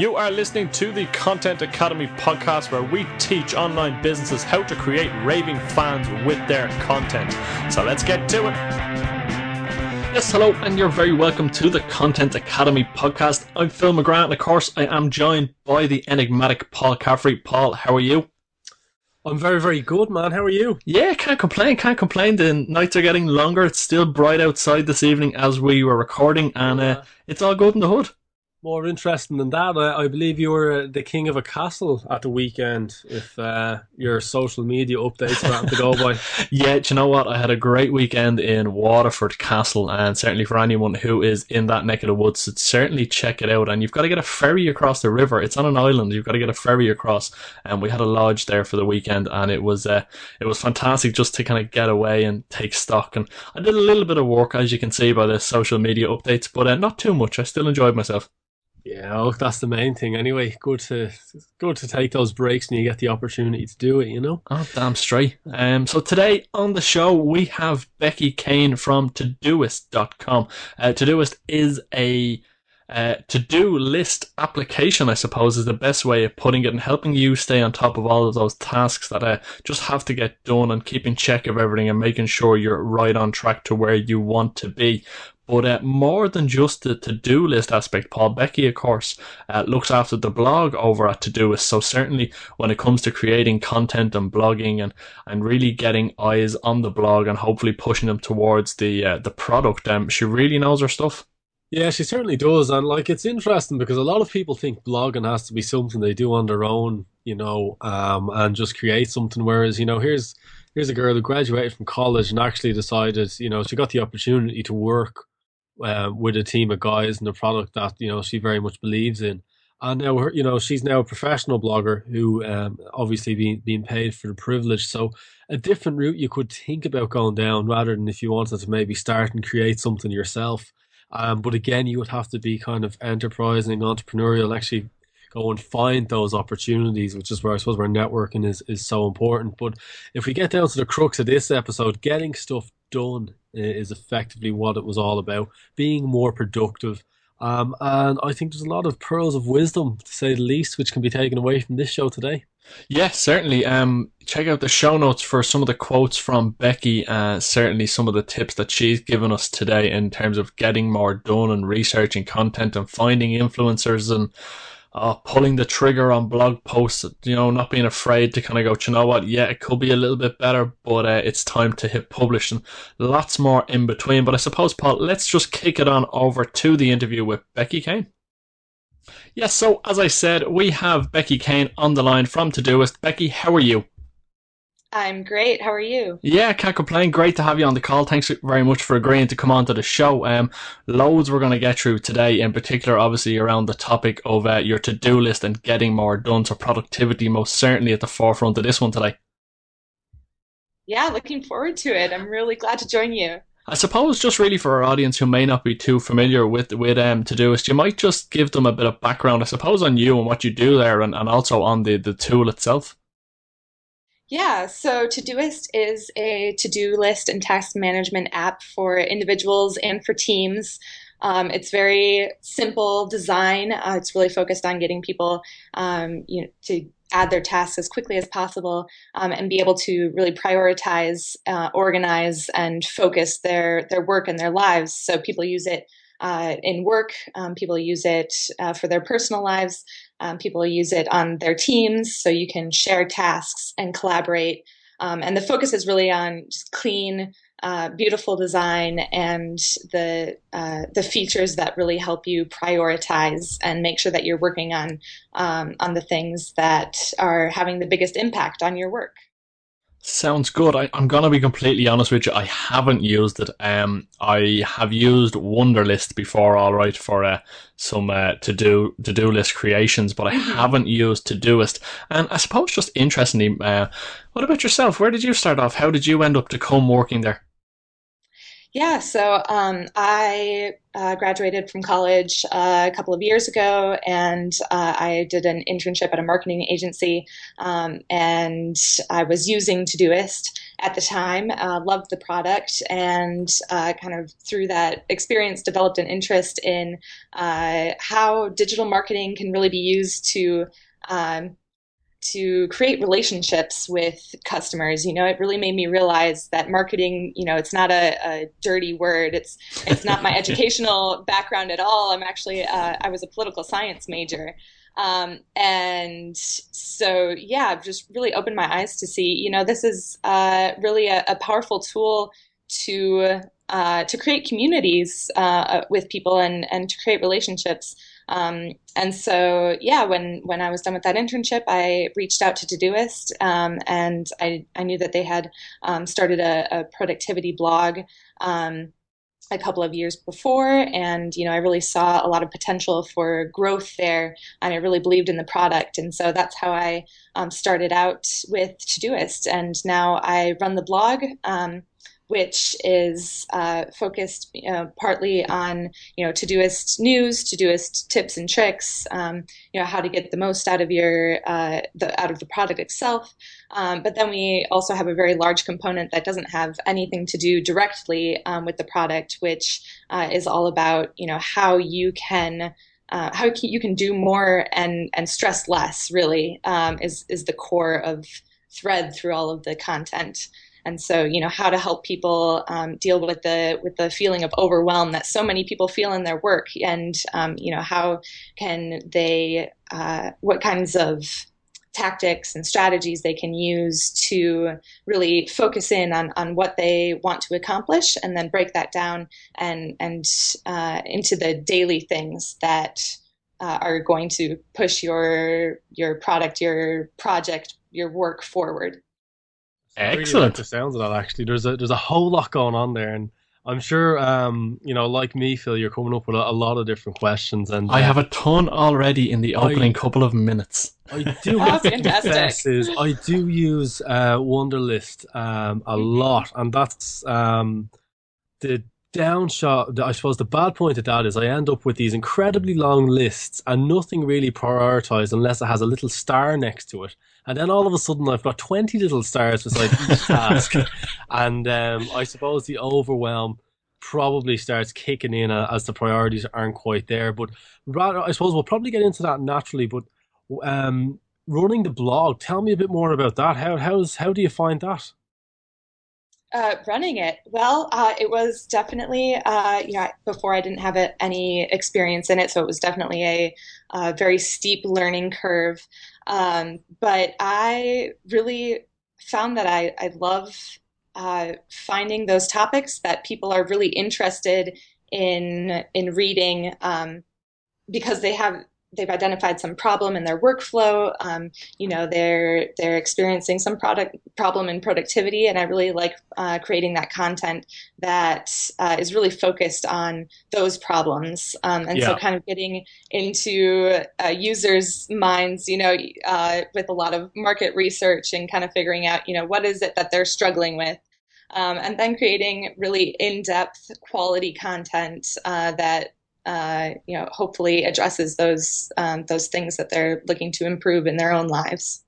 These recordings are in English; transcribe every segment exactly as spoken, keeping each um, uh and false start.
You are listening to the Content Academy podcast, where we teach online businesses how to create raving fans with their content. So let's get to it. Yes, hello, and you're very welcome to the Content Academy podcast. I'm Phil McGrath, and of course, I am joined by the enigmatic Paul Caffrey. Paul, how are you? I'm very, very good, man. How are you? Yeah, can't complain, can't complain. The nights are getting longer. It's still bright outside this evening as we were recording, and uh, it's all good in the hood. More interesting than that, uh, I believe you were the king of a castle at the weekend, if uh, your social media updates are not to go by. Yeah, do you know what? I had a great weekend in Waterford Castle, and certainly for anyone who is in that neck of the woods, certainly check it out. And you've got to get a ferry across the river. It's on an island. You've got to get a ferry across. And we had a lodge there for the weekend, and it was uh, it was fantastic just to kind of get away and take stock. And I did a little bit of work, as you can see by the social media updates, but uh, not too much. I still enjoyed myself. Yeah, oh, that's the main thing anyway. Good to good to take those breaks when you get the opportunity to do it, you know? Oh, damn straight. Um, so today on the show, we have Becky Kane from Todoist dot com. Uh, Todoist is a uh, to-do list application, I suppose, is the best way of putting it, and helping you stay on top of all of those tasks that uh, just have to get done, and keeping check of everything and making sure you're right on track to where you want to be. But uh, more than just the to-do list aspect, Paul, Becky, of course, uh, looks after the blog over at Todoist. So certainly when it comes to creating content and blogging and, and really getting eyes on the blog and hopefully pushing them towards the uh, the product, um, she really knows her stuff. Yeah, she certainly does. And like, it's interesting because a lot of people think blogging has to be something they do on their own, you know, um, and just create something. Whereas, you know, here's here's a girl who graduated from college and actually decided, you know, she got the opportunity to work Uh, with a team of guys and a product that, you know, she very much believes in. And now, her, you know, she's now a professional blogger who um, obviously being, being paid for the privilege. So a different route you could think about going down, rather than if you wanted to maybe start and create something yourself. Um, but again, you would have to be kind of enterprising, entrepreneurial, actually go and find those opportunities, which is where I suppose where networking is, is so important. But if we get down to the crux of this episode, getting stuff done is effectively what it was all about, being more productive. Um, and I think there's a lot of pearls of wisdom, to say the least, which can be taken away from this show today. Yes, certainly. Um, check out the show notes for some of the quotes from Becky, uh, certainly some of the tips that she's given us today in terms of getting more done and researching content and finding influencers and Uh, pulling the trigger on blog posts, you know, not being afraid to kind of go, you know what, yeah, it could be a little bit better, but uh, it's time to hit publish, and lots more in between. But I suppose, Paul, let's just kick it on over to the interview with Becky Kane. Yes, so as I said, we have Becky Kane on the line from Todoist. Becky, how are you? I'm great. How are you? Yeah, can't complain. Great to have you on the call. Thanks very much for agreeing to come on to the show. Um, loads we're going to get through today, in particular, obviously, around the topic of uh, your to-do list and getting more done. So productivity most certainly at the forefront of this one today. Yeah, looking forward to it. I'm really glad to join you. I suppose just really for our audience who may not be too familiar with, with um, Todoist, you might just give them a bit of background, I suppose, on you and what you do there, and, and also on the, the tool itself. Yeah, so Todoist is a to-do list and task management app for individuals and for teams. Um, it's very simple design. Uh, it's really focused on getting people um, you know, to add their tasks as quickly as possible um, and be able to really prioritize, uh, organize, and focus their, their work and their lives. So people use it uh, in work. Um, people use it uh, for their personal lives. Um, people use it on their teams, so you can share tasks and collaborate. Um, and the focus is really on just clean, uh, beautiful design and the uh, the features that really help you prioritize and make sure that you're working on um, on the things that are having the biggest impact on your work. Sounds good. I, I'm going to be completely honest with you. I haven't used it. Um, I have used Wunderlist before, all right, for uh, some uh, to-do to-do list creations, but I haven't used Todoist. And I suppose just interestingly, uh, what about yourself? Where did you start off? How did you end up to come working there? Yeah, so um, I uh, graduated from college uh, a couple of years ago, and uh, I did an internship at a marketing agency, um, and I was using Todoist at the time, uh, loved the product, and uh, kind of through that experience developed an interest in uh, how digital marketing can really be used to um, to create relationships with customers. You know, it really made me realize that marketing, you know, it's not a, a dirty word. It's it's not my educational background at all. I'm actually, uh, I was a political science major. Um, and so, yeah, I've just really opened my eyes to see, you know, this is uh, really a, a powerful tool to uh, to create communities uh, with people and, and to create relationships. Um, and so, yeah, when, when I was done with that internship, I reached out to Todoist, um, and I, I knew that they had, um, started a, a productivity blog, um, a couple of years before. And, you know, I really saw a lot of potential for growth there, and I really believed in the product. And so that's how I, um, started out with Todoist, and now I run the blog, um, which is uh, focused you know, partly on, you know, Todoist news, Todoist tips and tricks, um, you know, how to get the most out of your, uh, the, out of the product itself. Um, but then we also have a very large component that doesn't have anything to do directly um, with the product, which uh, is all about, you know, how you can Uh, how you can do more and, and stress less. Really um, is is the core of thread through all of the content. And so, you know, how to help people um, deal with the with the feeling of overwhelm that so many people feel in their work, and um, you know, how can they, uh, what kinds of tactics and strategies they can use to really focus in on, on what they want to accomplish, and then break that down and and uh, into the daily things that uh, are going to push your your product, your project, your work forward. Excellent. I really like the sounds of that, actually. There's a there's a whole lot going on there, and I'm sure um you know, like me, Phil, you're coming up with a, a lot of different questions, and uh, I have a ton already in the opening I, couple of minutes. I do. Oh, fantastic. Is, I do use uh, Wunderlist um a lot, and that's um the downshot. I suppose the bad point of that is I end up with these incredibly long lists and nothing really prioritized unless it has a little star next to it. And then all of a sudden I've got twenty little stars beside each task. And um, I suppose the overwhelm probably starts kicking in as the priorities aren't quite there. But rather, I suppose we'll probably get into that naturally. But um, running the blog, tell me a bit more about that. How how's, how do you find that? Uh, running it. Well, uh, it was definitely, uh, you know, before I didn't have it, any experience in it. So it was definitely a uh, very steep learning curve. Um, but I really found that I, I love uh, finding those topics that people are really interested in, in reading, um, because they have, they've identified some problem in their workflow. Um, you know, they're they're experiencing some product problem in productivity, and I really like uh, creating that content that uh, is really focused on those problems. Um, and yeah. so, kind of getting into uh, users' minds, you know, uh, with a lot of market research and kind of figuring out, you know, what is it that they're struggling with. Um, and then creating really in-depth quality content uh, that Uh, you know, hopefully addresses those um, those things that they're looking to improve in their own lives.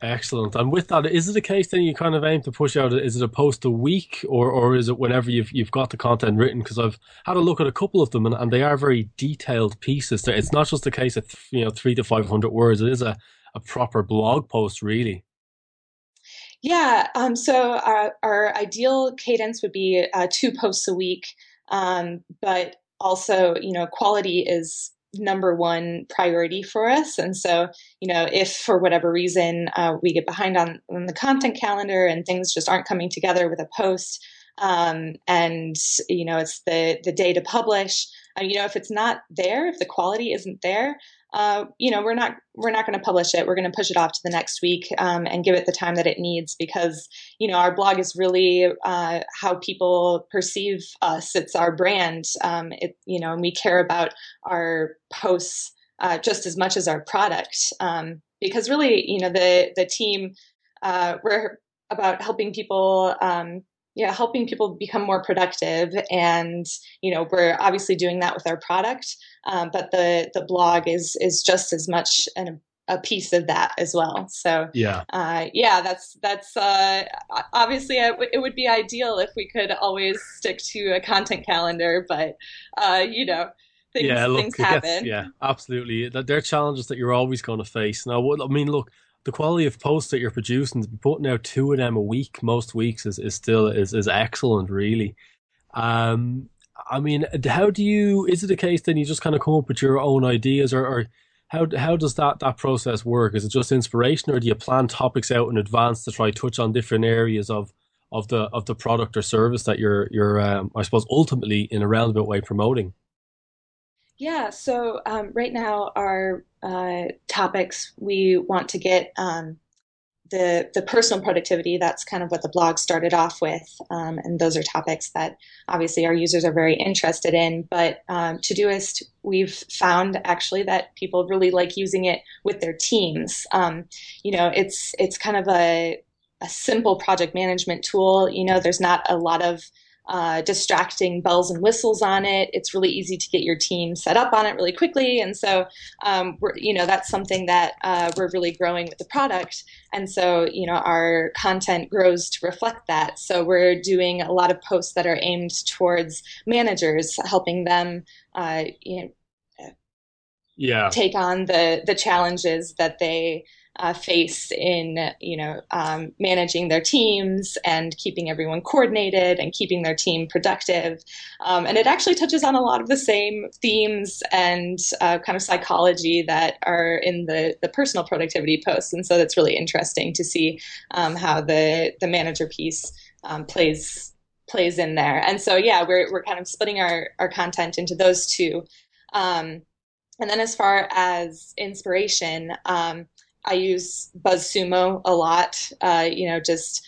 Excellent. And with that, is it a case then you kind of aim to push out? Is it a post a week, or or is it whenever you've you've got the content written? Because I've had a look at a couple of them, and, and they are very detailed pieces. It's not just a case of you know three to five hundred words. It is a a proper blog post, really. Yeah. Um. So our our ideal cadence would be uh, two posts a week. Um. But also, you know, quality is number one priority for us. And so, you know, if for whatever reason uh, we get behind on, on the content calendar and things just aren't coming together with a post, um, and, you know, it's the, the day to publish, uh, you know, if it's not there, if the quality isn't there, uh, you know, we're not, we're not going to publish it. We're going to push it off to the next week um, and give it the time that it needs, because, you know, our blog is really uh, how people perceive us. It's our brand. Um, it, you know, and we care about our posts uh, just as much as our product, um, because really, you know, the, the team, uh, we're about helping people um, yeah, helping people become more productive. And, you know, we're obviously doing that with our product. Um, but the, the blog is, is just as much an, a piece of that as well. So, yeah, uh, yeah, that's, that's, uh, obviously I w- it would be ideal if we could always stick to a content calendar, but, uh, you know, things, yeah, look, things happen. Gets, yeah, absolutely. There are challenges that you're always going to face. Now, I mean, look, the quality of posts that you're producing, to be putting out two of them a week, most weeks, is, is still is, is excellent, really. Um, I mean, how do you? Is it a case then you just kind of come up with your own ideas, or, or how how does that that process work? Is it just inspiration, or do you plan topics out in advance to try touch on different areas of of the of the product or service that you're you're um, I suppose ultimately in a roundabout way promoting? Yeah, so um, right now our uh, topics, we want to get um, the the personal productivity. That's kind of what the blog started off with, um, and those are topics that obviously our users are very interested in. But um, Todoist, we've found actually that people really like using it with their teams. Um, you know, it's it's kind of a a simple project management tool. You know, there's not a lot of Uh, distracting bells and whistles on it. It's really easy to get your team set up on it really quickly. And so, um, we're, you know, that's something that uh, we're really growing with the product. And so, you know, our content grows to reflect that. So we're doing a lot of posts that are aimed towards managers, helping them, uh, you know, yeah, take on the, the challenges that they Uh, face in, you know, um, managing their teams and keeping everyone coordinated and keeping their team productive. Um, and it actually touches on a lot of the same themes and uh, kind of psychology that are in the, the personal productivity posts. And so that's really interesting to see um, how the, the manager piece um, plays plays in there. And so, yeah, we're we're kind of splitting our, our content into those two. Um, and then as far as inspiration, um, I use BuzzSumo a lot, uh, you know, just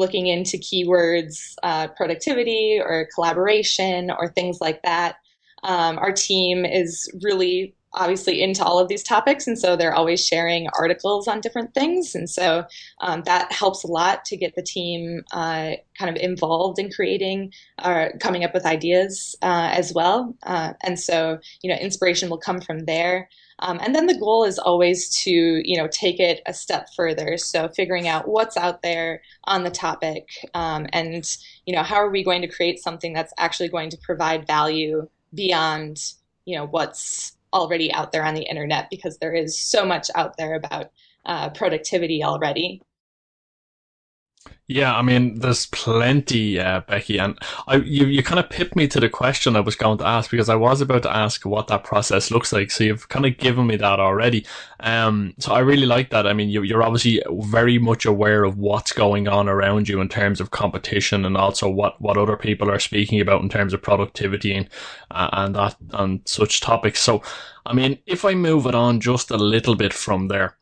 looking into keywords, uh, productivity or collaboration or things like that. Um, our team is really obviously into all of these topics, and so they're always sharing articles on different things. And so um, that helps a lot to get the team uh, kind of involved in creating or coming up with ideas uh, as well. Uh, and so, you know, inspiration will come from there. Um, and then the goal is always to, you know, take it a step further. So figuring out what's out there on the topic, um, and, you know, how are we going to create something that's actually going to provide value beyond, you know, what's already out there on the internet, because there is so much out there about uh, productivity already. Yeah, I mean, there's plenty, uh, Becky, and I, you you kind of pipped me to the question I was going to ask, because I was about to ask what that process looks like. So you've kind of given me that already. Um, so I really like that. I mean, you, you're obviously very much aware of what's going on around you in terms of competition, and also what, what other people are speaking about in terms of productivity and uh, and that and such topics. So, I mean, if I move it on just a little bit from there,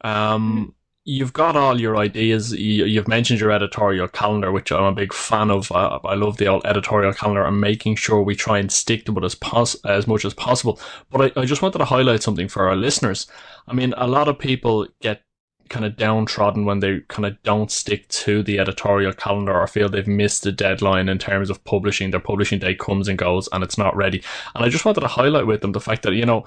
um. Mm-hmm. You've got all your ideas. You've mentioned your editorial calendar, which I'm a big fan of. I love the old editorial calendar and making sure we try and stick to it as pos- as much as possible. But I, I just wanted to highlight something for our listeners. I mean, a lot of people get kind of downtrodden when they kind of don't stick to the editorial calendar or feel they've missed the deadline in terms of publishing. Their publishing day comes and goes and it's not ready. And I just wanted to highlight with them the fact that, you know,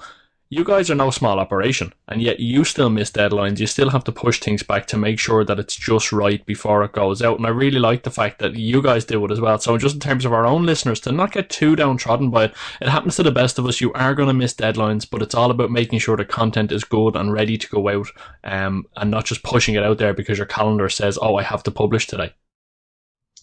you guys are no small operation, and yet you still miss deadlines. You still have to push things back to make sure that it's just right before it goes out. And I really like the fact that you guys do it as well. So just in terms of our own listeners, to not get too downtrodden by it, it happens to the best of us. You are going to miss deadlines, but it's all about making sure the content is good and ready to go out, um, and not just pushing it out there because your calendar says, oh, I have to publish today.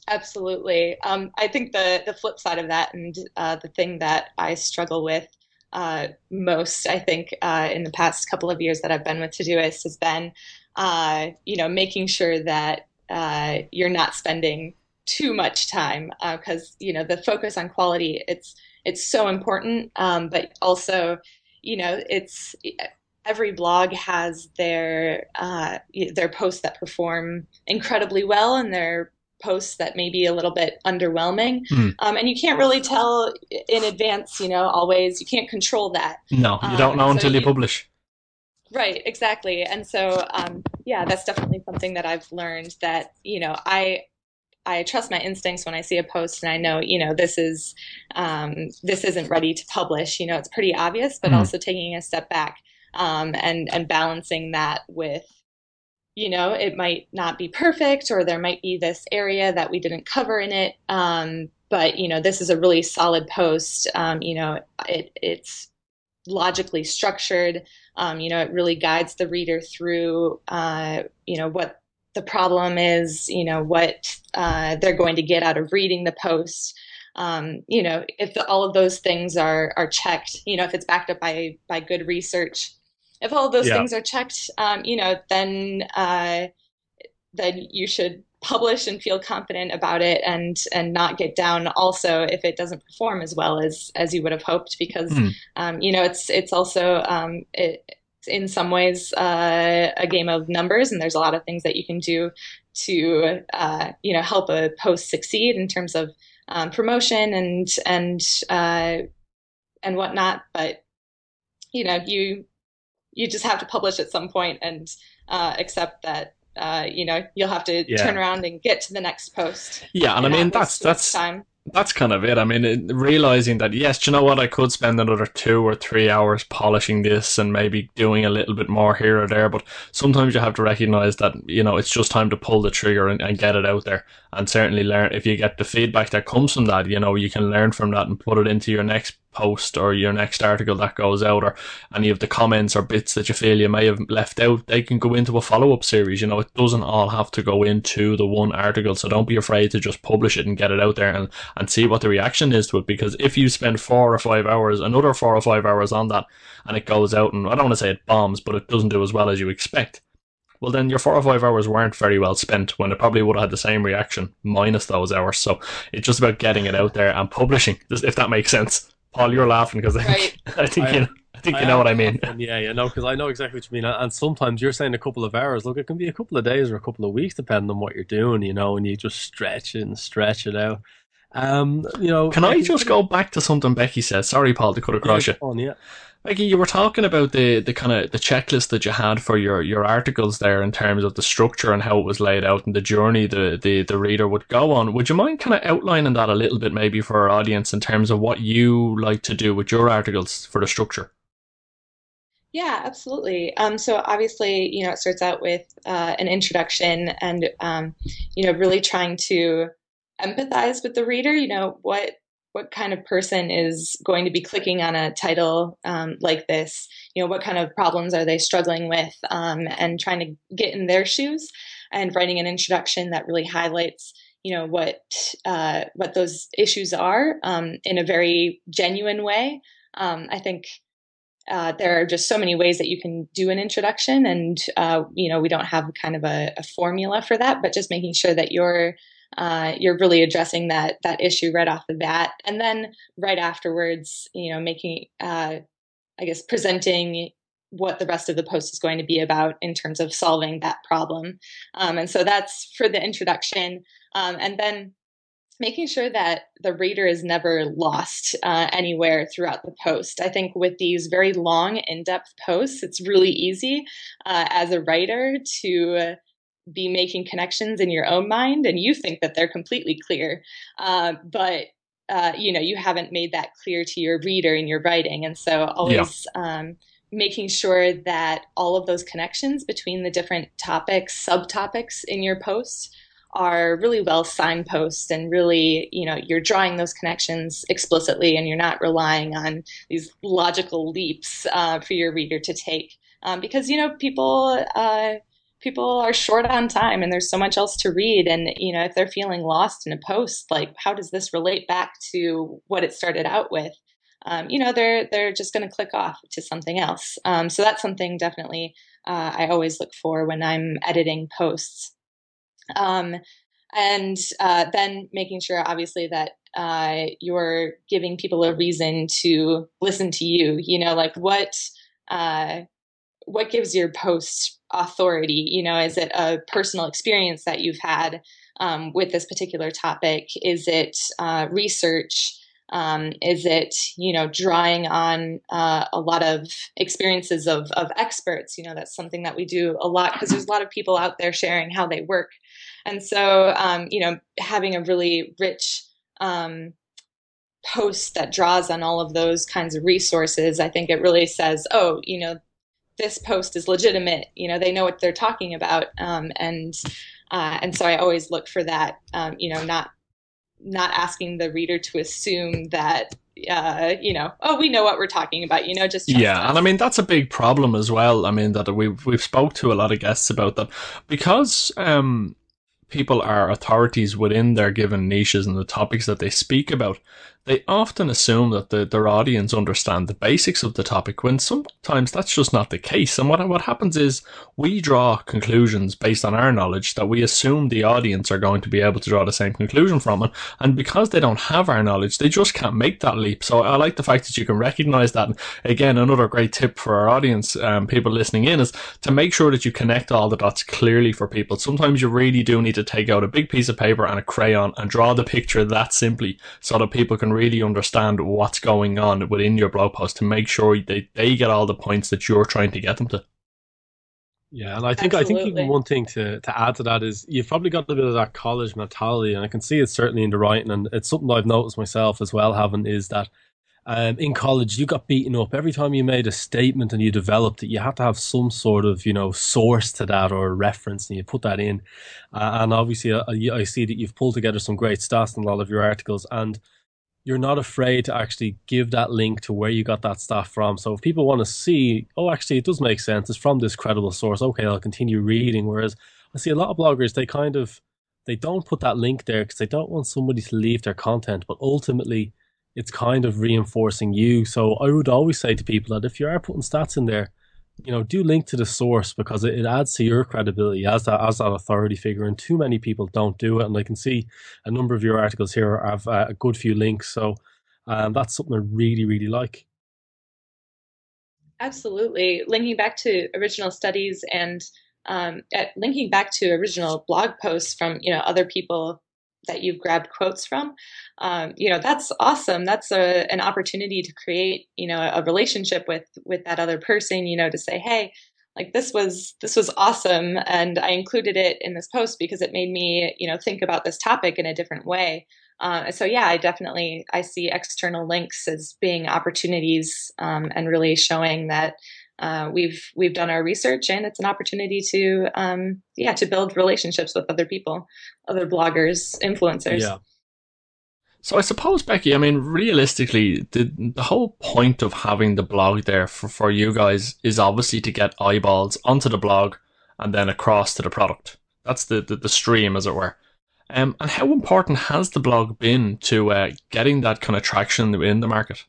Absolutely. Um, I think the, the flip side of that, and uh, the thing that I struggle with Uh, most, I think, uh, in the past couple of years that I've been with Todoist has been, uh, you know, making sure that uh, you're not spending too much time, because, uh, you know, the focus on quality, it's it's so important, um, but also, you know, it's every blog has their uh, their posts that perform incredibly well and their posts that may be a little bit underwhelming. Mm. Um, and you can't really tell in advance, you know, always, you can't control that. No, you don't um, know until so you, you publish. Right, exactly. And so, um, yeah, that's definitely something that I've learned that, you know, I, I trust my instincts when I see a post and I know, you know, this is, um, this isn't ready to publish, you know, it's pretty obvious, but mm. also taking a step back, um, and, and balancing that with, you know, it might not be perfect, or there might be this area that we didn't cover in it. Um, but you know, this is a really solid post. Um, you know, it, it's logically structured. Um, you know, it really guides the reader through, uh, you know, what the problem is, you know, what uh, they're going to get out of reading the post. Um, you know, if the, all of those things are are checked, you know, if it's backed up by by good research, if all of those yeah. things are checked, um, you know, then uh, then you should publish and feel confident about it, and and not get down also if it doesn't perform as well as as you would have hoped, because mm. um, you know, it's it's also um, it, in some ways uh, a game of numbers, and there's a lot of things that you can do to uh, you know, help a post succeed in terms of um, promotion and and uh, and whatnot. But you know, you you just have to publish at some point and uh, accept that uh, you know, you'll have to yeah. turn around and get to the next post. Yeah, and I mean that's that's time. That's kind of it. I mean, it, realizing that, yes, do you know what? I could spend another two or three hours polishing this and maybe doing a little bit more here or there. But sometimes you have to recognize that, you know, it's just time to pull the trigger and, and get it out there. And certainly learn, if you get the feedback that comes from that, you know, you can learn from that and put it into your next post or your next article that goes out, or any of the comments or bits that you feel you may have left out, they can go into a follow-up series. You know, it doesn't all have to go into the one article, so don't be afraid to just publish it and get it out there and, and see what the reaction is to it. Because if you spend four or five hours, another four or five hours on that, and it goes out and I don't want to say it bombs, but it doesn't do as well as you expect, well then your four or five hours weren't very well spent, when it probably would have had the same reaction minus those hours. So it's just about getting it out there and publishing, if that makes sense. Paul, you're laughing because I think right. I think I, you know, I think I you know what I mean. Laughing. Yeah, yeah, no, because I know exactly what you mean. And sometimes you're saying a couple of hours. Look, it can be a couple of days or a couple of weeks, depending on what you're doing. You know, and you just stretch it and stretch it out. Um, you know, can Becky, I just go back to something Becky said? Sorry, Paul, to cut across yeah, you. On, yeah. Becky, you were talking about the, the kind of the checklist that you had for your, your articles there, in terms of the structure and how it was laid out and the journey the, the, the reader would go on. Would you mind kind of outlining that a little bit, maybe for our audience, in terms of what you like to do with your articles for the structure? Yeah, absolutely. Um, so obviously, you know, it starts out with uh, an introduction and, um, you know, really trying to empathize with the reader. You know, what what kind of person is going to be clicking on a title um, like this? You know, what kind of problems are they struggling with, um, and trying to get in their shoes, and writing an introduction that really highlights, you know, what uh, what those issues are um, in a very genuine way. Um, I think uh, there are just so many ways that you can do an introduction, and uh, you know, we don't have kind of a, a formula for that, but just making sure that you're Uh, you're really addressing that that issue right off the bat, and then right afterwards, you know, making, uh, I guess, presenting what the rest of the post is going to be about in terms of solving that problem. Um, and so that's for the introduction, um, and then making sure that the reader is never lost uh, anywhere throughout the post. I think with these very long, in-depth posts, it's really easy uh, as a writer to be making connections in your own mind, and you think that they're completely clear, uh, but uh, you know, you haven't made that clear to your reader in your writing. And so always yeah. um, making sure that all of those connections between the different topics, subtopics in your posts are really well signposted, and really, you know, you're drawing those connections explicitly, and you're not relying on these logical leaps uh, for your reader to take, um, because, you know, people, uh, People are short on time, and there's so much else to read. And, you know, if they're feeling lost in a post, like, how does this relate back to what it started out with? Um, you know, they're they're just going to click off to something else. Um, so that's something definitely uh, I always look for when I'm editing posts. Um, and uh, then making sure, obviously, that uh, you're giving people a reason to listen to you. You know, like what uh, what gives your post authority? You know, is it a personal experience that you've had um, with this particular topic? Is it uh, research? Um, is it, you know, drawing on uh, a lot of experiences of, of experts? You know, that's something that we do a lot, because there's a lot of people out there sharing how they work. And so, um, you know, having a really rich um, post that draws on all of those kinds of resources, I think it really says, oh, you know, this post is legitimate. You know, they know what they're talking about. Um, and uh, and so I always look for that, um, you know, not not asking the reader to assume that, uh, you know, oh, we know what we're talking about, you know, just. Yeah. Us. And I mean, that's a big problem as well. I mean, that we've, we've spoke to a lot of guests about that because um, people are authorities within their given niches and the topics that they speak about. They often assume that the, their audience understand the basics of the topic, when sometimes that's just not the case. And what what happens is we draw conclusions based on our knowledge that we assume the audience are going to be able to draw the same conclusion from it. And because they don't have our knowledge, they just can't make that leap. So I like the fact that you can recognize that. And again, another great tip for our audience, um, people listening in, is to make sure that you connect all the dots clearly for people. Sometimes you really do need to take out a big piece of paper and a crayon and draw the picture that simply so that people can really understand what's going on within your blog post to make sure they, they get all the points that you're trying to get them to. Yeah, and I think Absolutely. I think even one thing to, to add to that is you've probably got a bit of that college mentality, and I can see it certainly in the writing, and it's something I've noticed myself as well, having is that um, in college you got beaten up every time you made a statement and you developed it. You had to have some sort of, you know, source to that or a reference, and you put that in. Uh, and obviously, I, I see that you've pulled together some great stats in a lot of your articles, and you're not afraid to actually give that link to where you got that stuff from. So if people want to see, oh, actually, it does make sense. It's from this credible source. Okay, I'll continue reading. Whereas I see a lot of bloggers, they kind of, they don't put that link there because they don't want somebody to leave their content. But ultimately, it's kind of reinforcing you. So I would always say to people that if you are putting stats in there, you know, do link to the source, because it, it adds to your credibility as that as that authority figure. And too many people don't do it. And I can see a number of your articles here have uh, a good few links. So um, that's something I really, really like. Absolutely. Linking back to original studies and um, at, linking back to original blog posts from, you know, other people that you've grabbed quotes from, um, you know, that's awesome. That's a, an opportunity to create, you know, a relationship with, with that other person, you know, to say, hey, like this was, this was awesome. And I included it in this post because it made me, you know, think about this topic in a different way. Uh, so yeah, I definitely, I see external links as being opportunities um, and really showing that uh, we've, we've done our research, and it's an opportunity to, um, yeah, to build relationships with other people, other bloggers, influencers. Yeah. So I suppose, Becky, I mean, realistically, the the whole point of having the blog there for, for you guys is obviously to get eyeballs onto the blog and then across to the product. That's the, the, the stream, as it were. Um, and how important has the blog been to uh, getting that kind of traction in the market?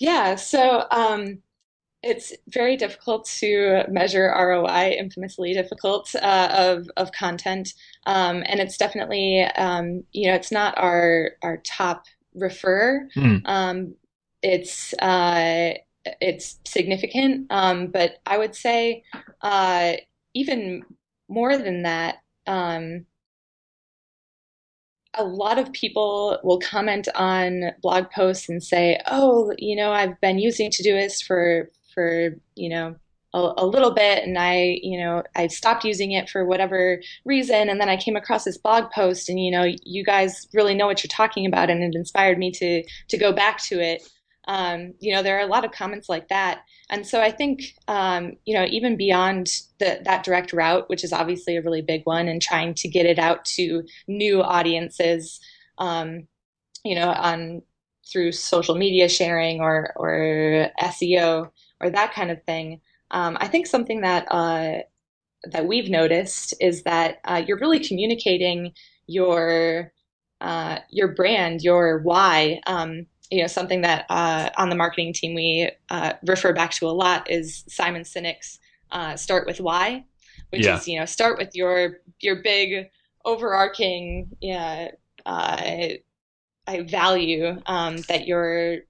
Yeah, so um, it's very difficult to measure R O I, infamously difficult, uh, of of content, um, and it's definitely um, you know, it's not our our top refer. Mm. Um, it's uh, it's significant, um, but I would say uh, even more than that. Um, A lot of people will comment on blog posts and say, oh, you know, I've been using Todoist for, for you know, a, a little bit, and I, you know, I stopped using it for whatever reason, and then I came across this blog post, and, you know, you guys really know what you're talking about, and it inspired me to to go back to it. Um, you know, there are a lot of comments like that. And so I think, um, you know, even beyond the, that direct route, which is obviously a really big one, and trying to get it out to new audiences, um, you know, on through social media sharing or, or S E O or that kind of thing. Um, I think something that uh, that we've noticed is that uh, you're really communicating your uh, your brand, your why. Um, You know, something that uh, on the marketing team we uh, refer back to a lot is Simon Sinek's uh, "Start with Why," which yeah. is, you know, start with your your big overarching yeah, uh, value um, that you're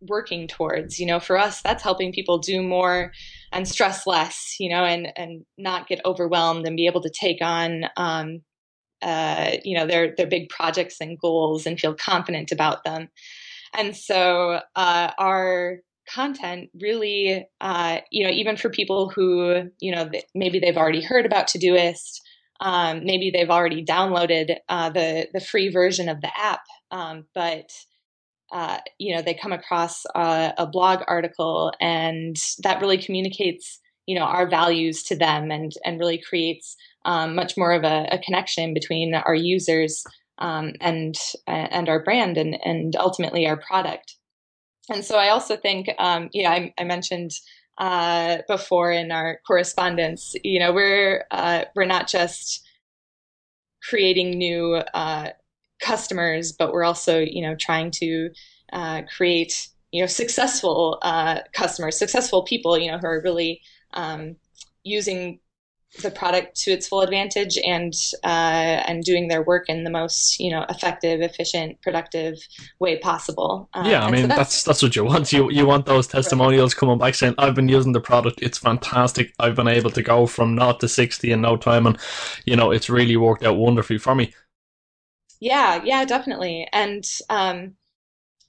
working towards. You know, for us, that's helping people do more and stress less. You know, and and not get overwhelmed and be able to take on um, uh, you know their their big projects and goals and feel confident about them. And so uh, our content really, uh, you know, even for people who, you know, th- maybe they've already heard about Todoist, Um, maybe they've already downloaded uh, the the free version of the app, um, but uh, you know, they come across a, a blog article, and that really communicates, you know, our values to them, and and really creates um, much more of a, a connection between our users um, and and our brand, and and ultimately our product. And so I also think, um, you know, I, I mentioned. Uh, before in our correspondence, you know, we're uh, we're not just creating new uh, customers, but we're also, you know, trying to uh, create, you know, successful uh, customers, successful people, you know, who are really um, using the product to its full advantage, and uh, and doing their work in the most, you know, effective, efficient, productive way possible. Uh, yeah, I mean, so that's, that's that's what you want. You you want those testimonials coming back saying, "I've been using the product. It's fantastic. I've been able to go from naught to sixty in no time, and you know, it's really worked out wonderfully for me." Yeah, yeah, definitely, and. Um,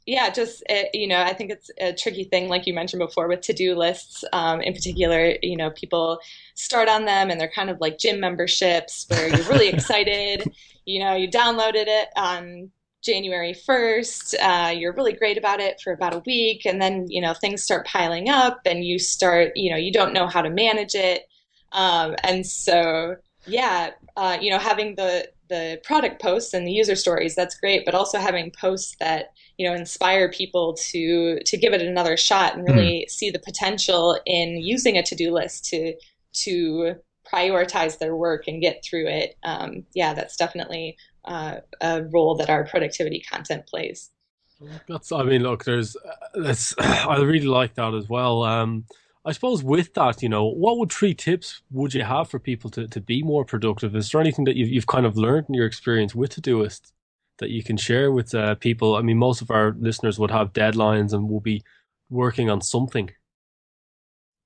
Yeah, just, you know, I think it's a tricky thing, like you mentioned before, with to-do lists um, in particular. You know, people start on them and they're kind of like gym memberships where you're really excited. You know, you downloaded it on January first. Uh, you're really great about it for about a week. And then, you know, things start piling up and you start, you know, you don't know how to manage it. Um, and so, yeah, uh, you know, having the the product posts and the user stories, that's great, but also having posts that, you know, inspire people to to give it another shot and really mm. see the potential in using a to-do list to to prioritize their work and get through it. Um, yeah, that's definitely uh, a role that our productivity content plays. That's, I mean, look, there's, that's, I really like that as well. Um, I suppose with that, you know, what would three tips would you have for people to, to be more productive? Is there anything that you've, you've kind of learned in your experience with Todoist that you can share with uh, people? I mean, most of our listeners would have deadlines and will be working on something.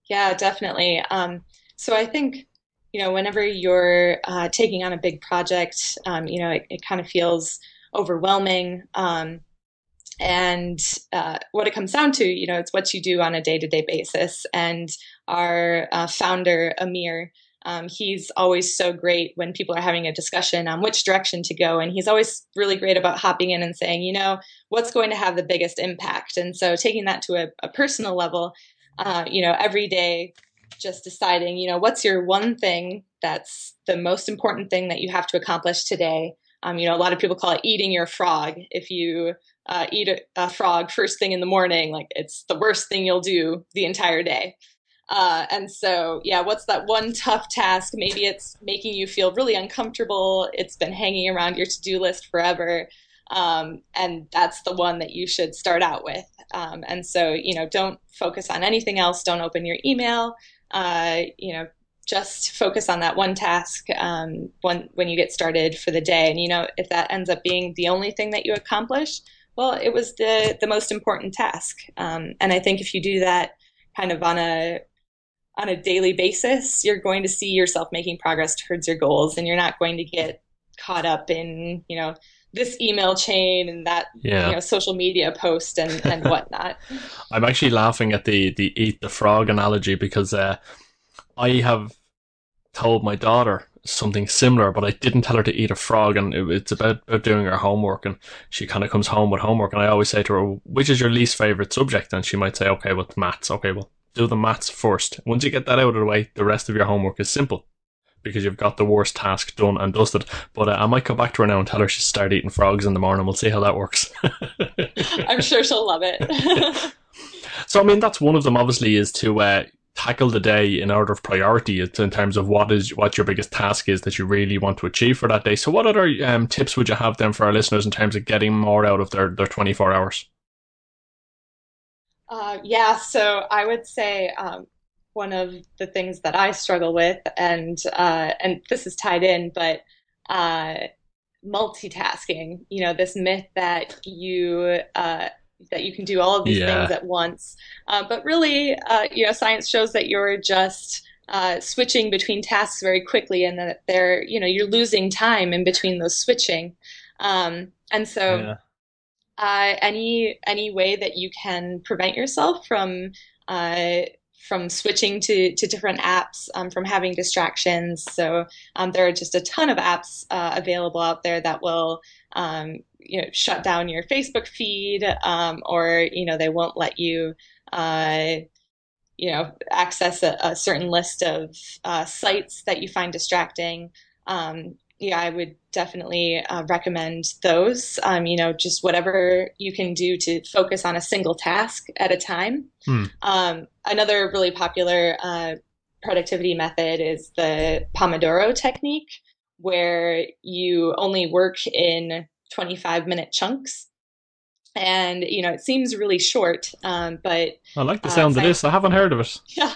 Yeah, definitely. Um, so I think, you know, whenever you're uh, taking on a big project, um, you know, it, it kind of feels overwhelming. Um, and uh, what it comes down to, you know, it's what you do on a day-to-day basis. And our uh, founder, Amir, Um, he's always so great when people are having a discussion on which direction to go. And he's always really great about hopping in and saying, you know, what's going to have the biggest impact? And so taking that to a, a personal level, uh, you know, every day, just deciding, you know, what's your one thing that's the most important thing that you have to accomplish today? Um, you know, a lot of people call it eating your frog. If you uh, eat a, a frog first thing in the morning, like it's the worst thing you'll do the entire day. Uh, and so, yeah, what's that one tough task? Maybe it's making you feel really uncomfortable. It's been hanging around your to-do list forever. Um, and that's the one that you should start out with. Um, and so, you know, don't focus on anything else. Don't open your email. Uh, you know, just focus on that one task um, when, when you get started for the day. And, you know, if that ends up being the only thing that you accomplish, well, it was the, the most important task. Um, and I think if you do that kind of on a on a daily basis, you're going to see yourself making progress towards your goals, and you're not going to get caught up in, you know, this email chain and that, yeah. you know, social media post and, and whatnot. I'm actually laughing at the, the eat the frog analogy because uh, I have told my daughter something similar, but I didn't tell her to eat a frog, and it, it's about, about doing her homework, and she kind of comes home with homework, and I always say to her, which is your least favourite subject? And she might say, okay, well, it's maths. Okay, well, do the maths first. Once you get that out of the way, the rest of your homework is simple because you've got the worst task done and dusted. But uh, I might go back to her now and tell her she should start eating frogs in the morning. We'll see how that works. I'm sure she'll love it. So, I mean, that's one of them, obviously, is to uh, tackle the day in order of priority. It's in terms of what is what your biggest task is that you really want to achieve for that day. So what other um, tips would you have then for our listeners in terms of getting more out of their, their twenty-four hours? Uh, yeah, so I would say um, one of the things that I struggle with, and uh, and this is tied in, but uh, multitasking. You know, this myth that you uh, that you can do all of these yeah. things at once, uh, but really, uh, you know, science shows that you're just uh, switching between tasks very quickly, and that they're, you know, you're losing time in between those switching, um, and so. Yeah. Uh, any any way that you can prevent yourself from uh, from switching to, to different apps, um, from having distractions. So um, there are just a ton of apps uh, available out there that will, um, you know, shut down your Facebook feed, um, or, you know, they won't let you, uh, you know, access a, a certain list of uh, sites that you find distracting. Um, yeah, I would definitely uh, recommend those, um, you know, just whatever you can do to focus on a single task at a time. Hmm. Um, another really popular uh, productivity method is the Pomodoro technique, where you only work in twenty-five minute chunks. And, you know, it seems really short, um, but... I like the sound uh, of this. I haven't heard of it. Yeah.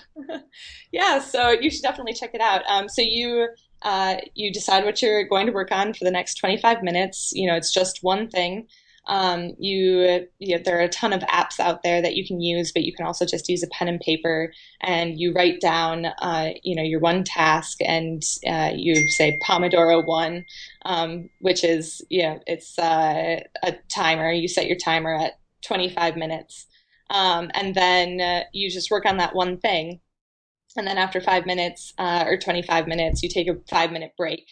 Yeah, so you should definitely check it out. Um, so you uh, you decide what you're going to work on for the next twenty-five minutes. You know, it's just one thing. Um, you, you know, there are a ton of apps out there that you can use, but you can also just use a pen and paper, and you write down, uh, you know, your one task, and uh, you say Pomodoro one, um, which is, you know, it's uh, a timer. You set your timer at twenty-five minutes, um, and then uh, you just work on that one thing. And then after five minutes uh, or twenty-five minutes, you take a five minute break.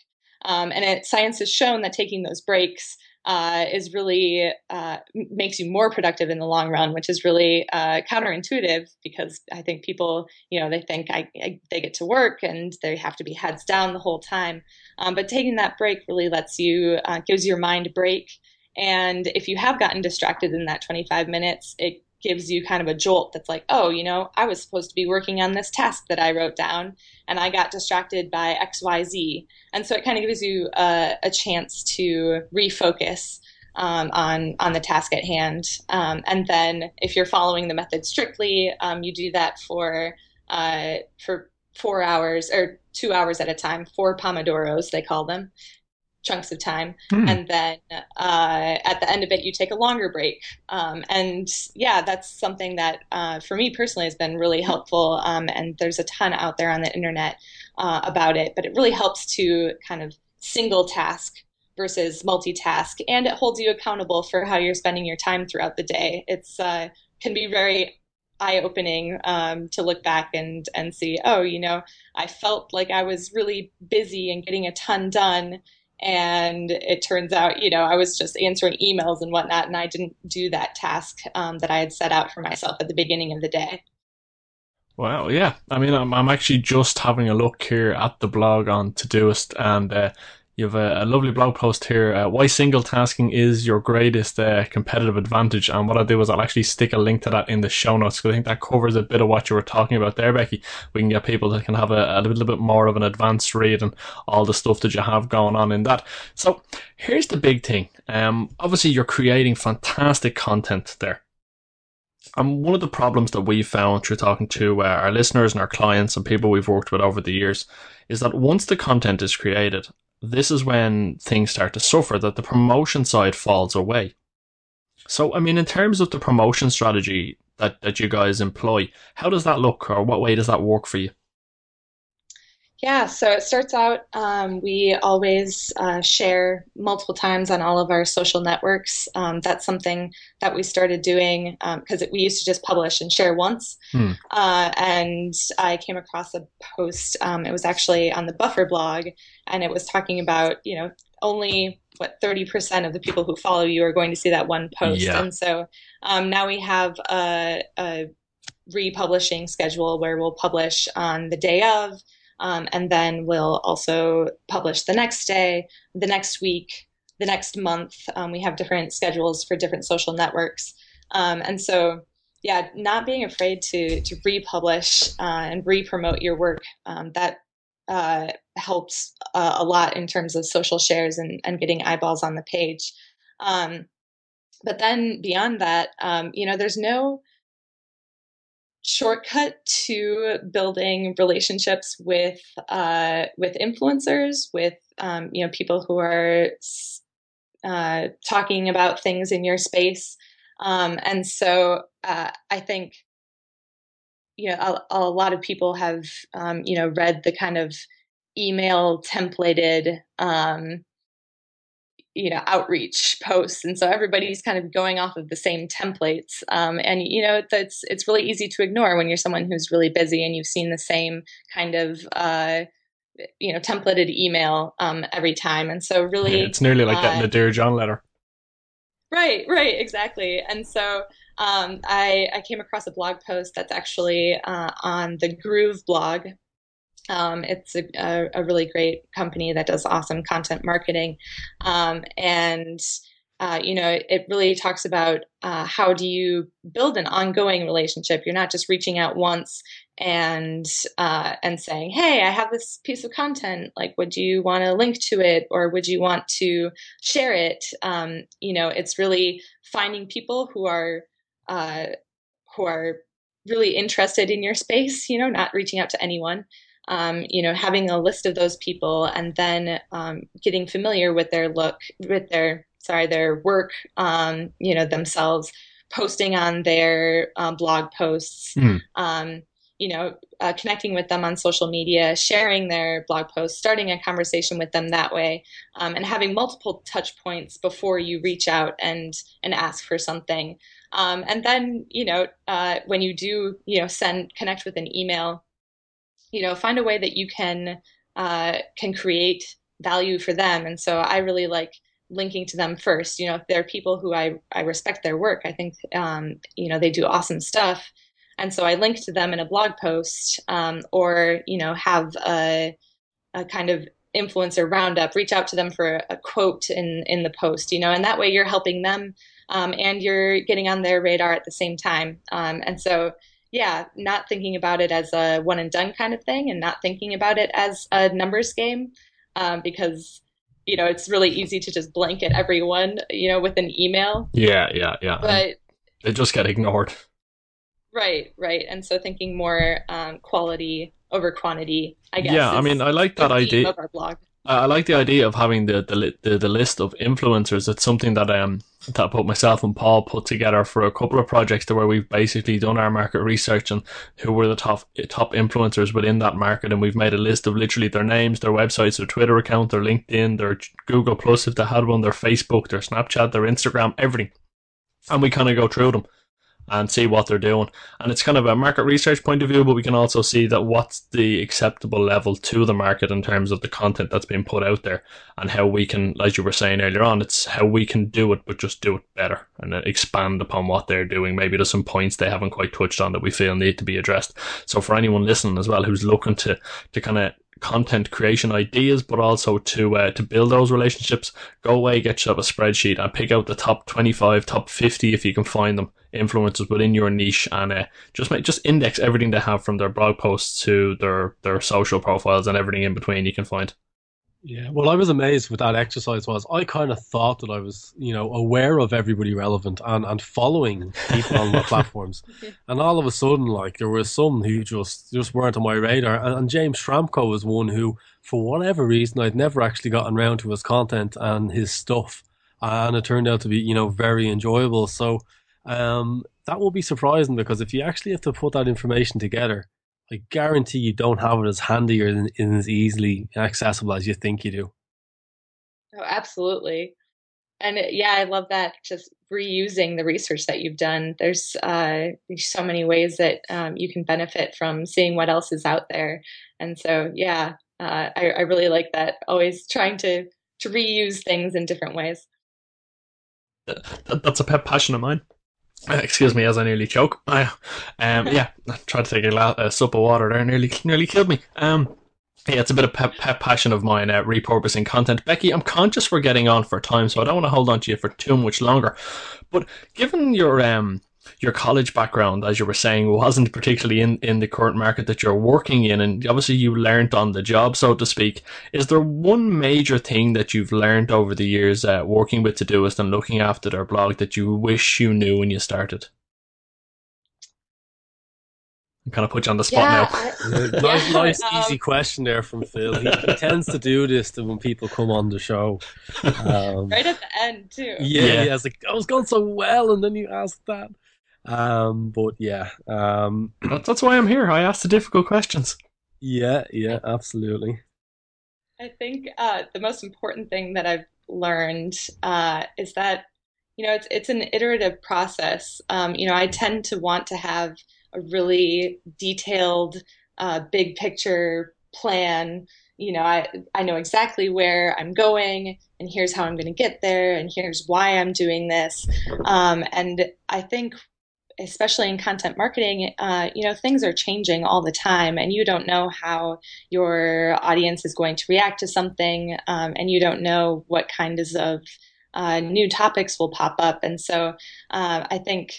Um, and it, science has shown that taking those breaks Uh, is really uh, makes you more productive in the long run, which is really uh, counterintuitive, because I think people, you know, they think I, I, they get to work and they have to be heads down the whole time. Um, but taking that break really lets you, uh, gives your mind a break. And if you have gotten distracted in that twenty-five minutes, it gives you kind of a jolt that's like, oh, you know, I was supposed to be working on this task that I wrote down, and I got distracted by X, Y, Z. And so it kind of gives you a, a chance to refocus um, on on the task at hand. Um, and then if you're following the method strictly, um, you do that for uh, for four hours or two hours at a time, four Pomodoros, they call them, chunks of time. Mm. And then uh, at the end of it, you take a longer break. Um, and yeah, that's something that uh, for me personally has been really helpful. Um, and there's a ton out there on the internet uh, about it, but it really helps to kind of single task versus multitask. And it holds you accountable for how you're spending your time throughout the day. It's uh, can be very eye-opening um, to look back and, and see, oh, you know, I felt like I was really busy and getting a ton done, and it turns out, you know, I was just answering emails and whatnot, and I didn't do that task um, that I had set out for myself at the beginning of the day. Well, yeah. I mean, I'm, I'm actually just having a look here at the blog on Todoist, and uh, you have a, a lovely blog post here, uh, Why Single Tasking is Your Greatest uh, Competitive Advantage. And what I'll do is I'll actually stick a link to that in the show notes, because I think that covers a bit of what you were talking about there, Becky. We can get people that can have a, a little bit more of an advanced read and all the stuff that you have going on in that. So here's the big thing. Um, obviously, you're creating fantastic content there. And one of the problems that we found through talking to uh, our listeners and our clients and people we've worked with over the years is that once the content is created, this is when things start to suffer, that the promotion side falls away. So, I mean, in terms of the promotion strategy that, that you guys employ, how does that look, or what way does that work for you? Yeah, so it starts out, um, we always uh, share multiple times on all of our social networks. Um, that's something that we started doing because um, we used to just publish and share once. Hmm. Uh, and I came across a post. Um, it was actually on the Buffer blog, and it was talking about, you know, only what thirty percent of the people who follow you are going to see that one post. Yeah. And so um, now we have a, a republishing schedule where we'll publish on the day of. Um, and then we'll also publish the next day, the next week, the next month. Um, we have different schedules for different social networks. Um, and so, yeah, not being afraid to to republish uh, and re-promote your work, um, that uh, helps uh, a lot in terms of social shares and, and getting eyeballs on the page. Um, but then beyond that, um, you know, there's no shortcut to building relationships with uh, with influencers, with um, you know, people who are uh, talking about things in your space, um, and so uh, I think, you know, a, a lot of people have um, you know, read the kind of email templated, um, you know, outreach posts. And so everybody's kind of going off of the same templates. Um, and, you know, that's, it's really easy to ignore when you're someone who's really busy and you've seen the same kind of, uh, you know, templated email um, every time. And so really, yeah, it's nearly like uh, that in the Dear John letter. Right, right, exactly. And so um, I, I came across a blog post that's actually uh, on the Groove blog. Um, it's a, a really great company that does awesome content marketing. Um, and, uh, you know, it really talks about uh, how do you build an ongoing relationship? You're not just reaching out once and uh, and saying, hey, I have this piece of content. Like, would you want to link to it, or would you want to share it? Um, you know, it's really finding people who are uh, who are really interested in your space, you know, not reaching out to anyone. Um, you know, having a list of those people, and then um, getting familiar with their look, with their sorry, their work. Um, you know, themselves, posting on their uh, blog posts. Mm. Um, you know, uh, connecting with them on social media, sharing their blog posts, starting a conversation with them that way, um, and having multiple touch points before you reach out and and ask for something. Um, and then, you know, uh, when you do, you know, send connect with an email. You know, find a way that you can uh, can create value for them. And so I really like linking to them first. You know, if they're people who I, I respect their work, I think, um, you know, they do awesome stuff. And so I link to them in a blog post um, or, you know, have a, a kind of influencer roundup, reach out to them for a, a quote in, in the post, you know, and that way you're helping them um, and you're getting on their radar at the same time. Um, and so Yeah, not thinking about it as a one and done kind of thing, and not thinking about it as a numbers game, um, because, you know, it's really easy to just blanket everyone, you know, with an email. Yeah, yeah, yeah. But they just get ignored. Right, right. And so thinking more um, quality over quantity, I guess. Yeah, I mean, I like that idea. Of our blog. I like the idea of having the the, the the list of influencers. It's something that um that both myself and Paul put together for a couple of projects to where we've basically done our market research and who were the top top influencers within that market, and we've made a list of literally their names, their websites, their Twitter account, their LinkedIn, their Google Plus if they had one, their Facebook, their Snapchat, their Instagram, everything, and we kind of go through them and see what they're doing. And it's kind of a market research point of view, but we can also see that what's the acceptable level to the market in terms of the content that's being put out there, and how we can, as you were saying earlier on, it's how we can do it, but just do it better and expand upon what they're doing. Maybe there's some points they haven't quite touched on that we feel need to be addressed. So for anyone listening as well who's looking to, to kind of content creation ideas, but also to uh, to build those relationships, go away, get yourself a spreadsheet and pick out the top twenty-five, top fifty, if you can find them, influencers within your niche, and uh, just make just index everything they have, from their blog posts to their their social profiles and everything in between you can find. Yeah, well, I was amazed with that exercise. Was I kind of thought that I was, you know, aware of everybody relevant and, and following people on the platforms, and all of a sudden, like, there were some who just just weren't on my radar. And, and James Schramko was one who, for whatever reason, I'd never actually gotten around to his content and his stuff, and it turned out to be, you know, very enjoyable. So um, that will be surprising, because if you actually have to put that information together, I guarantee you don't have it as handy or in, as easily accessible as you think you do. Oh, absolutely. And it, yeah, I love that. Just reusing the research that you've done. There's, uh, there's so many ways that um, you can benefit from seeing what else is out there. And so, yeah, uh, I, I really like that. Always trying to, to reuse things in different ways. That, that's a pet passion of mine. Excuse me, as I nearly choke. I, um, yeah, I tried to take a, la- a sip of water there, nearly, nearly killed me. Um, yeah, it's a bit of pet, pet passion of mine, uh, repurposing content. Becky, I'm conscious we're getting on for time, so I don't want to hold on to you for too much longer. But given your um. your college background, as you were saying, wasn't particularly in, in the current market that you're working in, and obviously you learnt on the job, so to speak. Is there one major thing that you've learnt over the years uh, working with Todoist and looking after their blog that you wish you knew when you started? I'm kind of put you on the spot yeah, now. I, nice, yeah, nice um, easy question there from Phil. He, he tends to do this to when people come on the show. Um, right at the end, too. Yeah, yeah. yeah, it's like, I was going so well, and then you asked that. Um, but yeah, um, that's, that's why I'm here. I ask the difficult questions. Yeah, yeah, absolutely. I think, uh, the most important thing that I've learned uh, is that, you know, it's it's an iterative process. Um, you know, I tend to want to have a really detailed, uh, big picture plan. You know, I, I know exactly where I'm going, and here's how I'm going to get there, and here's why I'm doing this. Um, and I think, especially in content marketing, uh, you know, things are changing all the time, and you don't know how your audience is going to react to something, um, and you don't know what kinds of uh, new topics will pop up. And so uh, I think,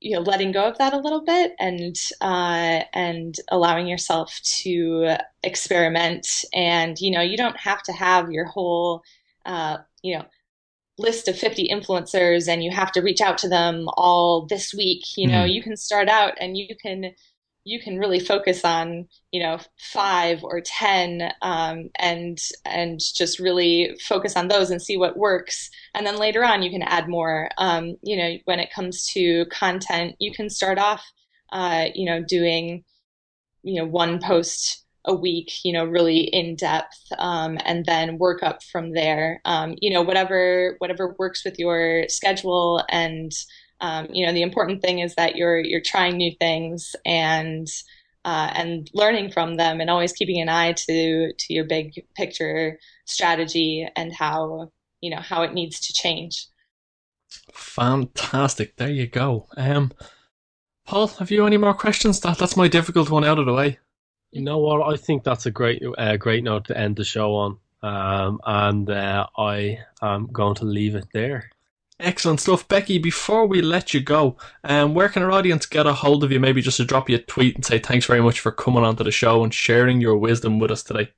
you know, letting go of that a little bit and uh, and allowing yourself to experiment, and you know, you don't have to have your whole uh, you know list of fifty influencers and you have to reach out to them all this week. You know, mm-hmm. you can start out and you can you can really focus on you know five or ten um, and and just really focus on those and see what works. And then later on, you can add more. Um, you know, when it comes to content, you can start off, uh, you know, doing, you know, one post a week, you know, really in depth, um, and then work up from there. Um, you know, whatever whatever works with your schedule, and um, you know, the important thing is that you're you're trying new things and uh, and learning from them, and always keeping an eye to to your big picture strategy and how. You know, how it needs to change. Fantastic. There you go. Um, Paul, have you any more questions? That That's my difficult one out of the way. You know what? I think that's a great uh, great note to end the show on. Um, and uh, I am going to leave it there. Excellent stuff. Becky, before we let you go, um, where can our audience get a hold of you? Maybe just to drop you a tweet and say thanks very much for coming onto the show and sharing your wisdom with us today.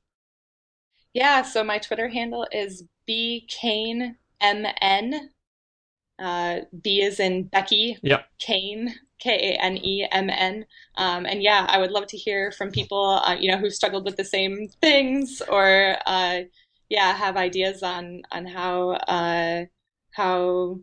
Yeah, so my Twitter handle is BKane M N. Uh, B is in Becky. Yep. Kane, K A N E M N. Um, and yeah, I would love to hear from people, uh, you know, who struggled with the same things, or uh, yeah, have ideas on on how uh, how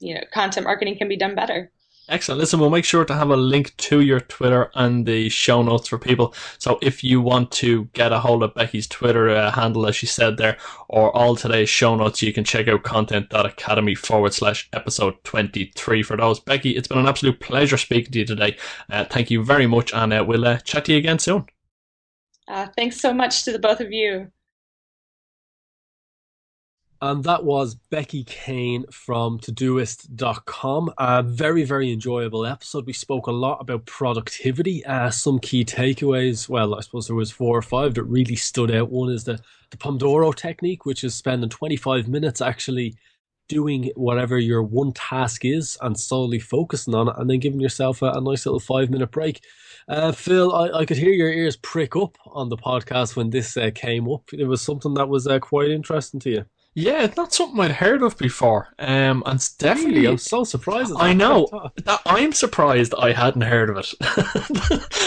you know content marketing can be done better. Excellent. Listen, we'll make sure to have a link to your Twitter and the show notes for people. So if you want to get a hold of Becky's Twitter uh, handle, as she said there, or all today's show notes, you can check out content.academy forward slash episode twenty-three for those. Becky, it's been an absolute pleasure speaking to you today. Uh, thank you very much, and uh, we'll uh, chat to you again soon. Uh, thanks so much to the both of you. And that was Becky Kane from Todoist dot com. A very, very enjoyable episode. We spoke a lot about productivity. Uh, some key takeaways. Well, I suppose there was four or five that really stood out. One is the, the Pomodoro technique, which is spending twenty-five minutes actually doing whatever your one task is and solely focusing on it, and then giving yourself a, a nice little five-minute break. Uh, Phil, I, I could hear your ears prick up on the podcast when this uh, came up. It was something that was uh, quite interesting to you. Yeah, it's not something I'd heard of before. Um, and it's definitely, really? I'm so surprised. I know that I'm surprised I hadn't heard of it.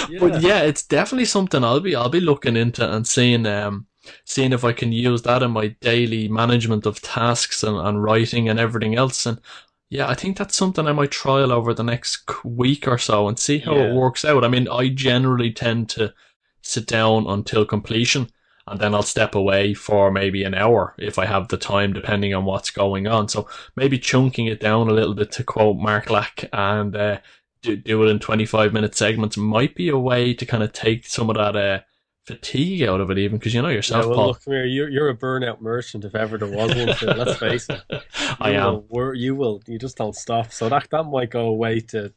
yeah. But yeah, it's definitely something I'll be I'll be looking into and seeing um seeing if I can use that in my daily management of tasks and, and writing and everything else. And yeah, I think that's something I might trial over the next week or so and see how yeah. it works out. I mean, I generally tend to sit down until completion. And then I'll step away for maybe an hour if I have the time, depending on what's going on. So maybe chunking it down a little bit, to quote Mark Lack, and uh, do, do it in twenty-five minute segments might be a way to kind of take some of that uh, fatigue out of it, even, because you know yourself, yeah, well, Paul. Look, come here, you're, you're a burnout merchant if ever there was one. Phil, let's face it. I am. Will, you will. You just don't stop. So that, that might go away to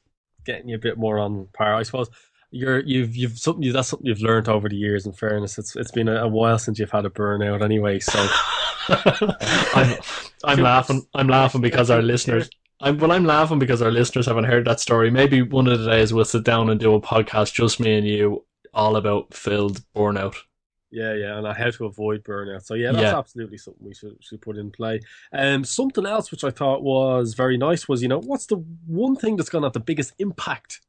getting you a bit more on par, I suppose. You're you've you've something that's something you've learned over the years. In fairness, it's it's been a, a while since you've had a burnout, anyway. So I'm I'm laughing I'm laughing because our listeners I'm well I'm laughing because our listeners haven't heard that story. Maybe one of the days we'll sit down and do a podcast, just me and you, all about Phil's burnout. Yeah, yeah, and how to avoid burnout. So yeah, that's yeah. absolutely something we should should put in play. Um, something else which I thought was very nice was, you know, what's the one thing that's going to have the biggest impact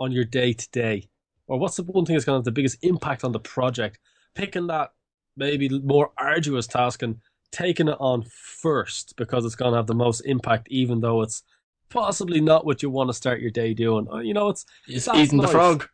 on your day to day, or what's the one thing that's going to have the biggest impact on the project? Picking that maybe more arduous task and taking it on first, because it's going to have the most impact, even though it's possibly not what you want to start your day doing. You know, it's, it's eating nice. The frog.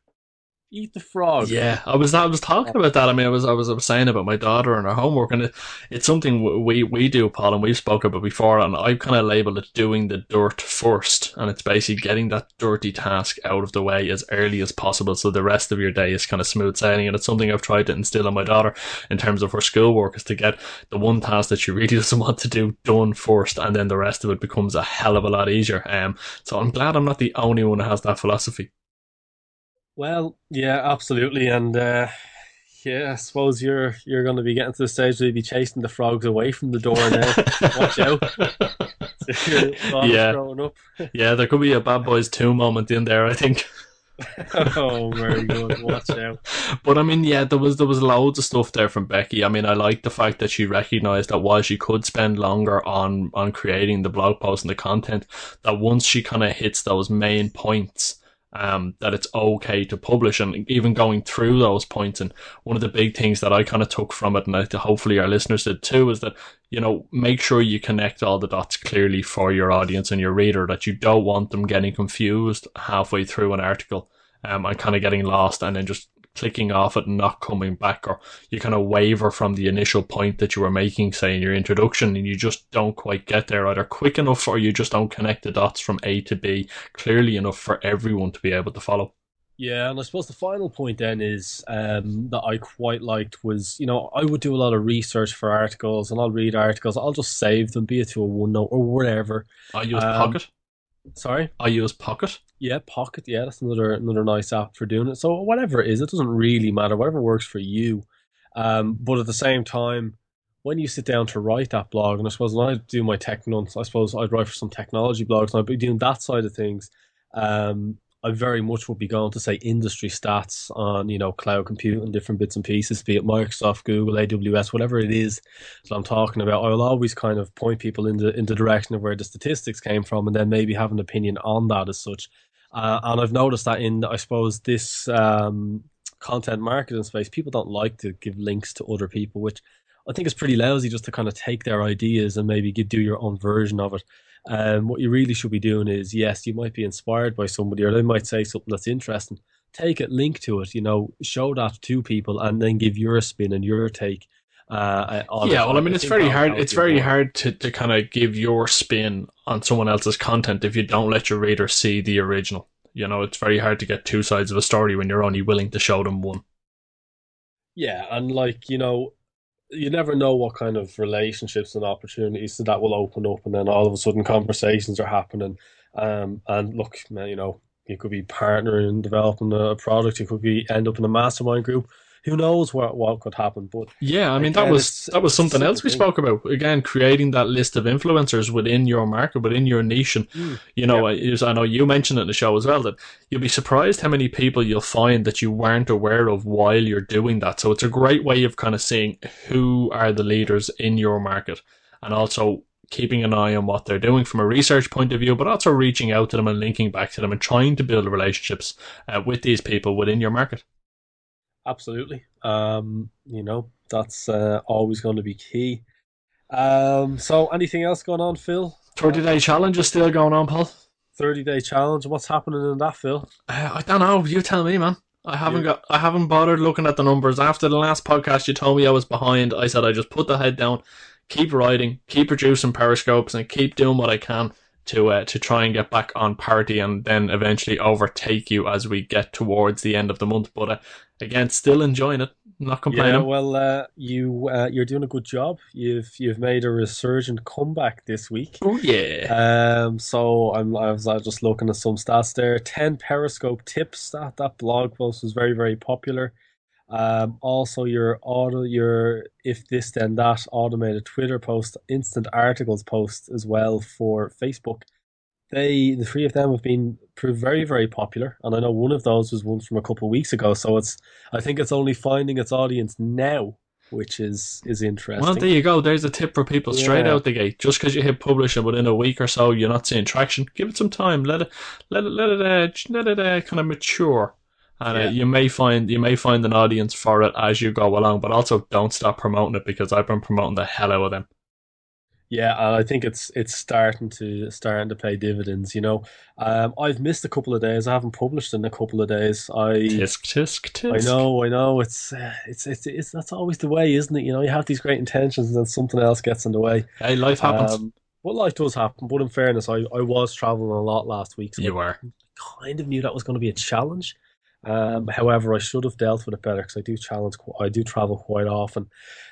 Eat the frog. Yeah, I was I was talking about that. I mean, I was I was I was saying about my daughter and her homework, and it, it's something we we do, Paul, and we've spoken about before. And I kind of label it doing the dirt first, and it's basically getting that dirty task out of the way as early as possible, so the rest of your day is kind of smooth sailing. And it's something I've tried to instill in my daughter in terms of her schoolwork, is to get the one task that she really doesn't want to do done first, and then the rest of it becomes a hell of a lot easier. Um, so I'm glad I'm not the only one that has that philosophy. Well, yeah, absolutely, and uh, yeah, I suppose you're you're going to be getting to the stage where you'll be chasing the frogs away from the door now. Watch out! Yeah, growing up. Yeah, there could be a Bad Boys two moment in there, I think. Oh, very good. Watch out. But I mean, yeah, there was there was loads of stuff there from Becky. I mean, I like the fact that she recognised that while she could spend longer on on creating the blog post and the content, that once she kind of hits those main points, um that it's okay to publish. And even going through those points, and one of the big things that I kind of took from it, and I, hopefully our listeners did too, is that, you know, make sure you connect all the dots clearly for your audience and your reader, that you don't want them getting confused halfway through an article um and kind of getting lost and then just clicking off it and not coming back, or you kind of waver from the initial point that you were making, say in your introduction, and you just don't quite get there either quick enough, or you just don't connect the dots from A to B clearly enough for everyone to be able to follow. Yeah, and I suppose the final point then is um, that I quite liked was, you know, I would do a lot of research for articles, and I'll read articles, I'll just save them, be it to a OneNote or whatever. I use um, Pocket. Sorry? I use Pocket. Yeah, Pocket. Yeah, that's another another nice app for doing it. So whatever it is, it doesn't really matter. Whatever works for you. Um, but at the same time, when you sit down to write that blog, and I suppose when I do my tech nonsense, I suppose I'd write for some technology blogs, and I'd be doing that side of things. Um, I very much would be going to, say, industry stats on, you know, cloud computing, different bits and pieces, be it Microsoft, Google, A W S, whatever it is that I'm talking about. I'll always kind of point people in the, in the direction of where the statistics came from, and then maybe have an opinion on that as such. Uh, and I've noticed that in, I suppose, this um, content marketing space, people don't like to give links to other people, which I think is pretty lousy, just to kind of take their ideas and maybe give, do your own version of it. Um, what you really should be doing is, yes, you might be inspired by somebody, or they might say something that's interesting. Take it, link to it, you know, show that to people, and then give your spin and your take. Uh, on yeah, it. well, I mean, I it's very hard. It's very point. hard to, to kind of give your spin on someone else's content if you don't let your reader see the original. You know, it's very hard to get two sides of a story when you're only willing to show them one. Yeah, and like, you know, you never know what kind of relationships and opportunities so that will open up, and then all of a sudden conversations are happening. Um, and look, man, you know, you could be partnering and developing a product. You could be end up in a mastermind group. Who knows what, what could happen? But yeah, I mean, again, that was that was something else we spoke about. Again, creating that list of influencers within your market, within your niche. And, mm, you know, yeah. I know you mentioned it in the show as well, that you'll be surprised how many people you'll find that you weren't aware of while you're doing that. So it's a great way of kind of seeing who are the leaders in your market, and also keeping an eye on what they're doing from a research point of view, but also reaching out to them and linking back to them and trying to build relationships uh, with these people within your market. Absolutely. Um, you know, that's uh, always going to be key. Um, so anything else going on, Phil? thirty-day challenge is still going on, Paul. thirty-day challenge. What's happening in that, Phil? Uh, I don't know. You tell me, man. I haven't got. I haven't bothered looking at the numbers. After the last podcast, you told me I was behind. I said I just put the head down, keep writing, keep producing Periscopes, and keep doing what I can to uh, to try and get back on parity, and then eventually overtake you as we get towards the end of the month. But uh, again, still enjoying it, not complaining. Yeah, well, uh, you uh, you're doing a good job. You've you've made a resurgent comeback this week. Oh yeah. Um. So I'm I was just looking at some stats there. Ten Periscope tips. That that blog post was very very popular. Um. Also, your auto your if this then that automated Twitter post, instant articles post as well for Facebook. They the three of them have been very very popular, and I know one of those was one from a couple of weeks ago. So it's I think it's only finding its audience now, which is is interesting. Well, there you go. There's a tip for people straight yeah. out the gate. Just because you hit publish and within a week or so you're not seeing traction, give it some time. Let it let it let it uh, let it uh, kind of mature. And yeah. uh, you may find you may find an audience for it as you go along, but also don't stop promoting it, because I've been promoting the hell out of them. Yeah, I think it's it's starting to starting to pay dividends. You know, um, I've missed a couple of days. I haven't published in a couple of days. I tisk tisk tisk. I know, I know. It's uh, it's, it's it's that's always the way, isn't it? You know, you have these great intentions, and then something else gets in the way. Hey, life happens. Um, well, life does happen. But in fairness, I, I was traveling a lot last week. So you were. I kind of knew that was going to be a challenge. Um, however, I should have dealt with it better because I do challenge. I do travel quite often.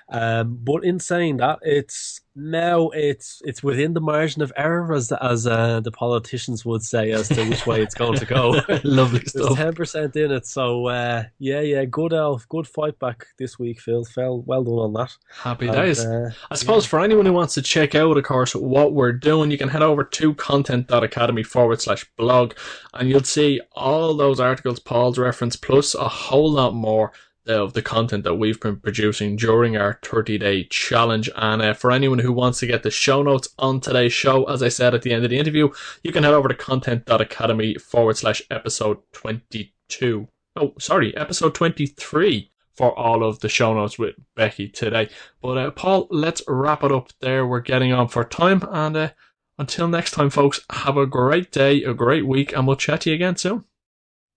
Um, but in saying that, it's now it's it's within the margin of error, as as uh, the politicians would say, as to which way it's going to go. Lovely stuff. Ten percent in it, so uh, yeah, yeah, good elf, good fight back this week, Phil. Phil, well done on that. Happy and, days. Uh, I suppose yeah. For anyone who wants to check out, of course, what we're doing, you can head over to content.academy forward slash blog, and you'll see all those articles Paul's referenced, plus a whole lot more of the content that we've been producing during our thirty-day challenge. And uh, for anyone who wants to get the show notes on today's show, as I said at the end of the interview, you can head over to content.academy forward slash episode twenty-two. Oh, sorry, episode twenty-three for all of the show notes with Becky today. But uh, Paul, let's wrap it up there. We're getting on for time. And uh, until next time, folks, have a great day, a great week, and we'll chat to you again soon.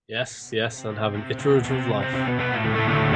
Yes, yes, and have an iterative life.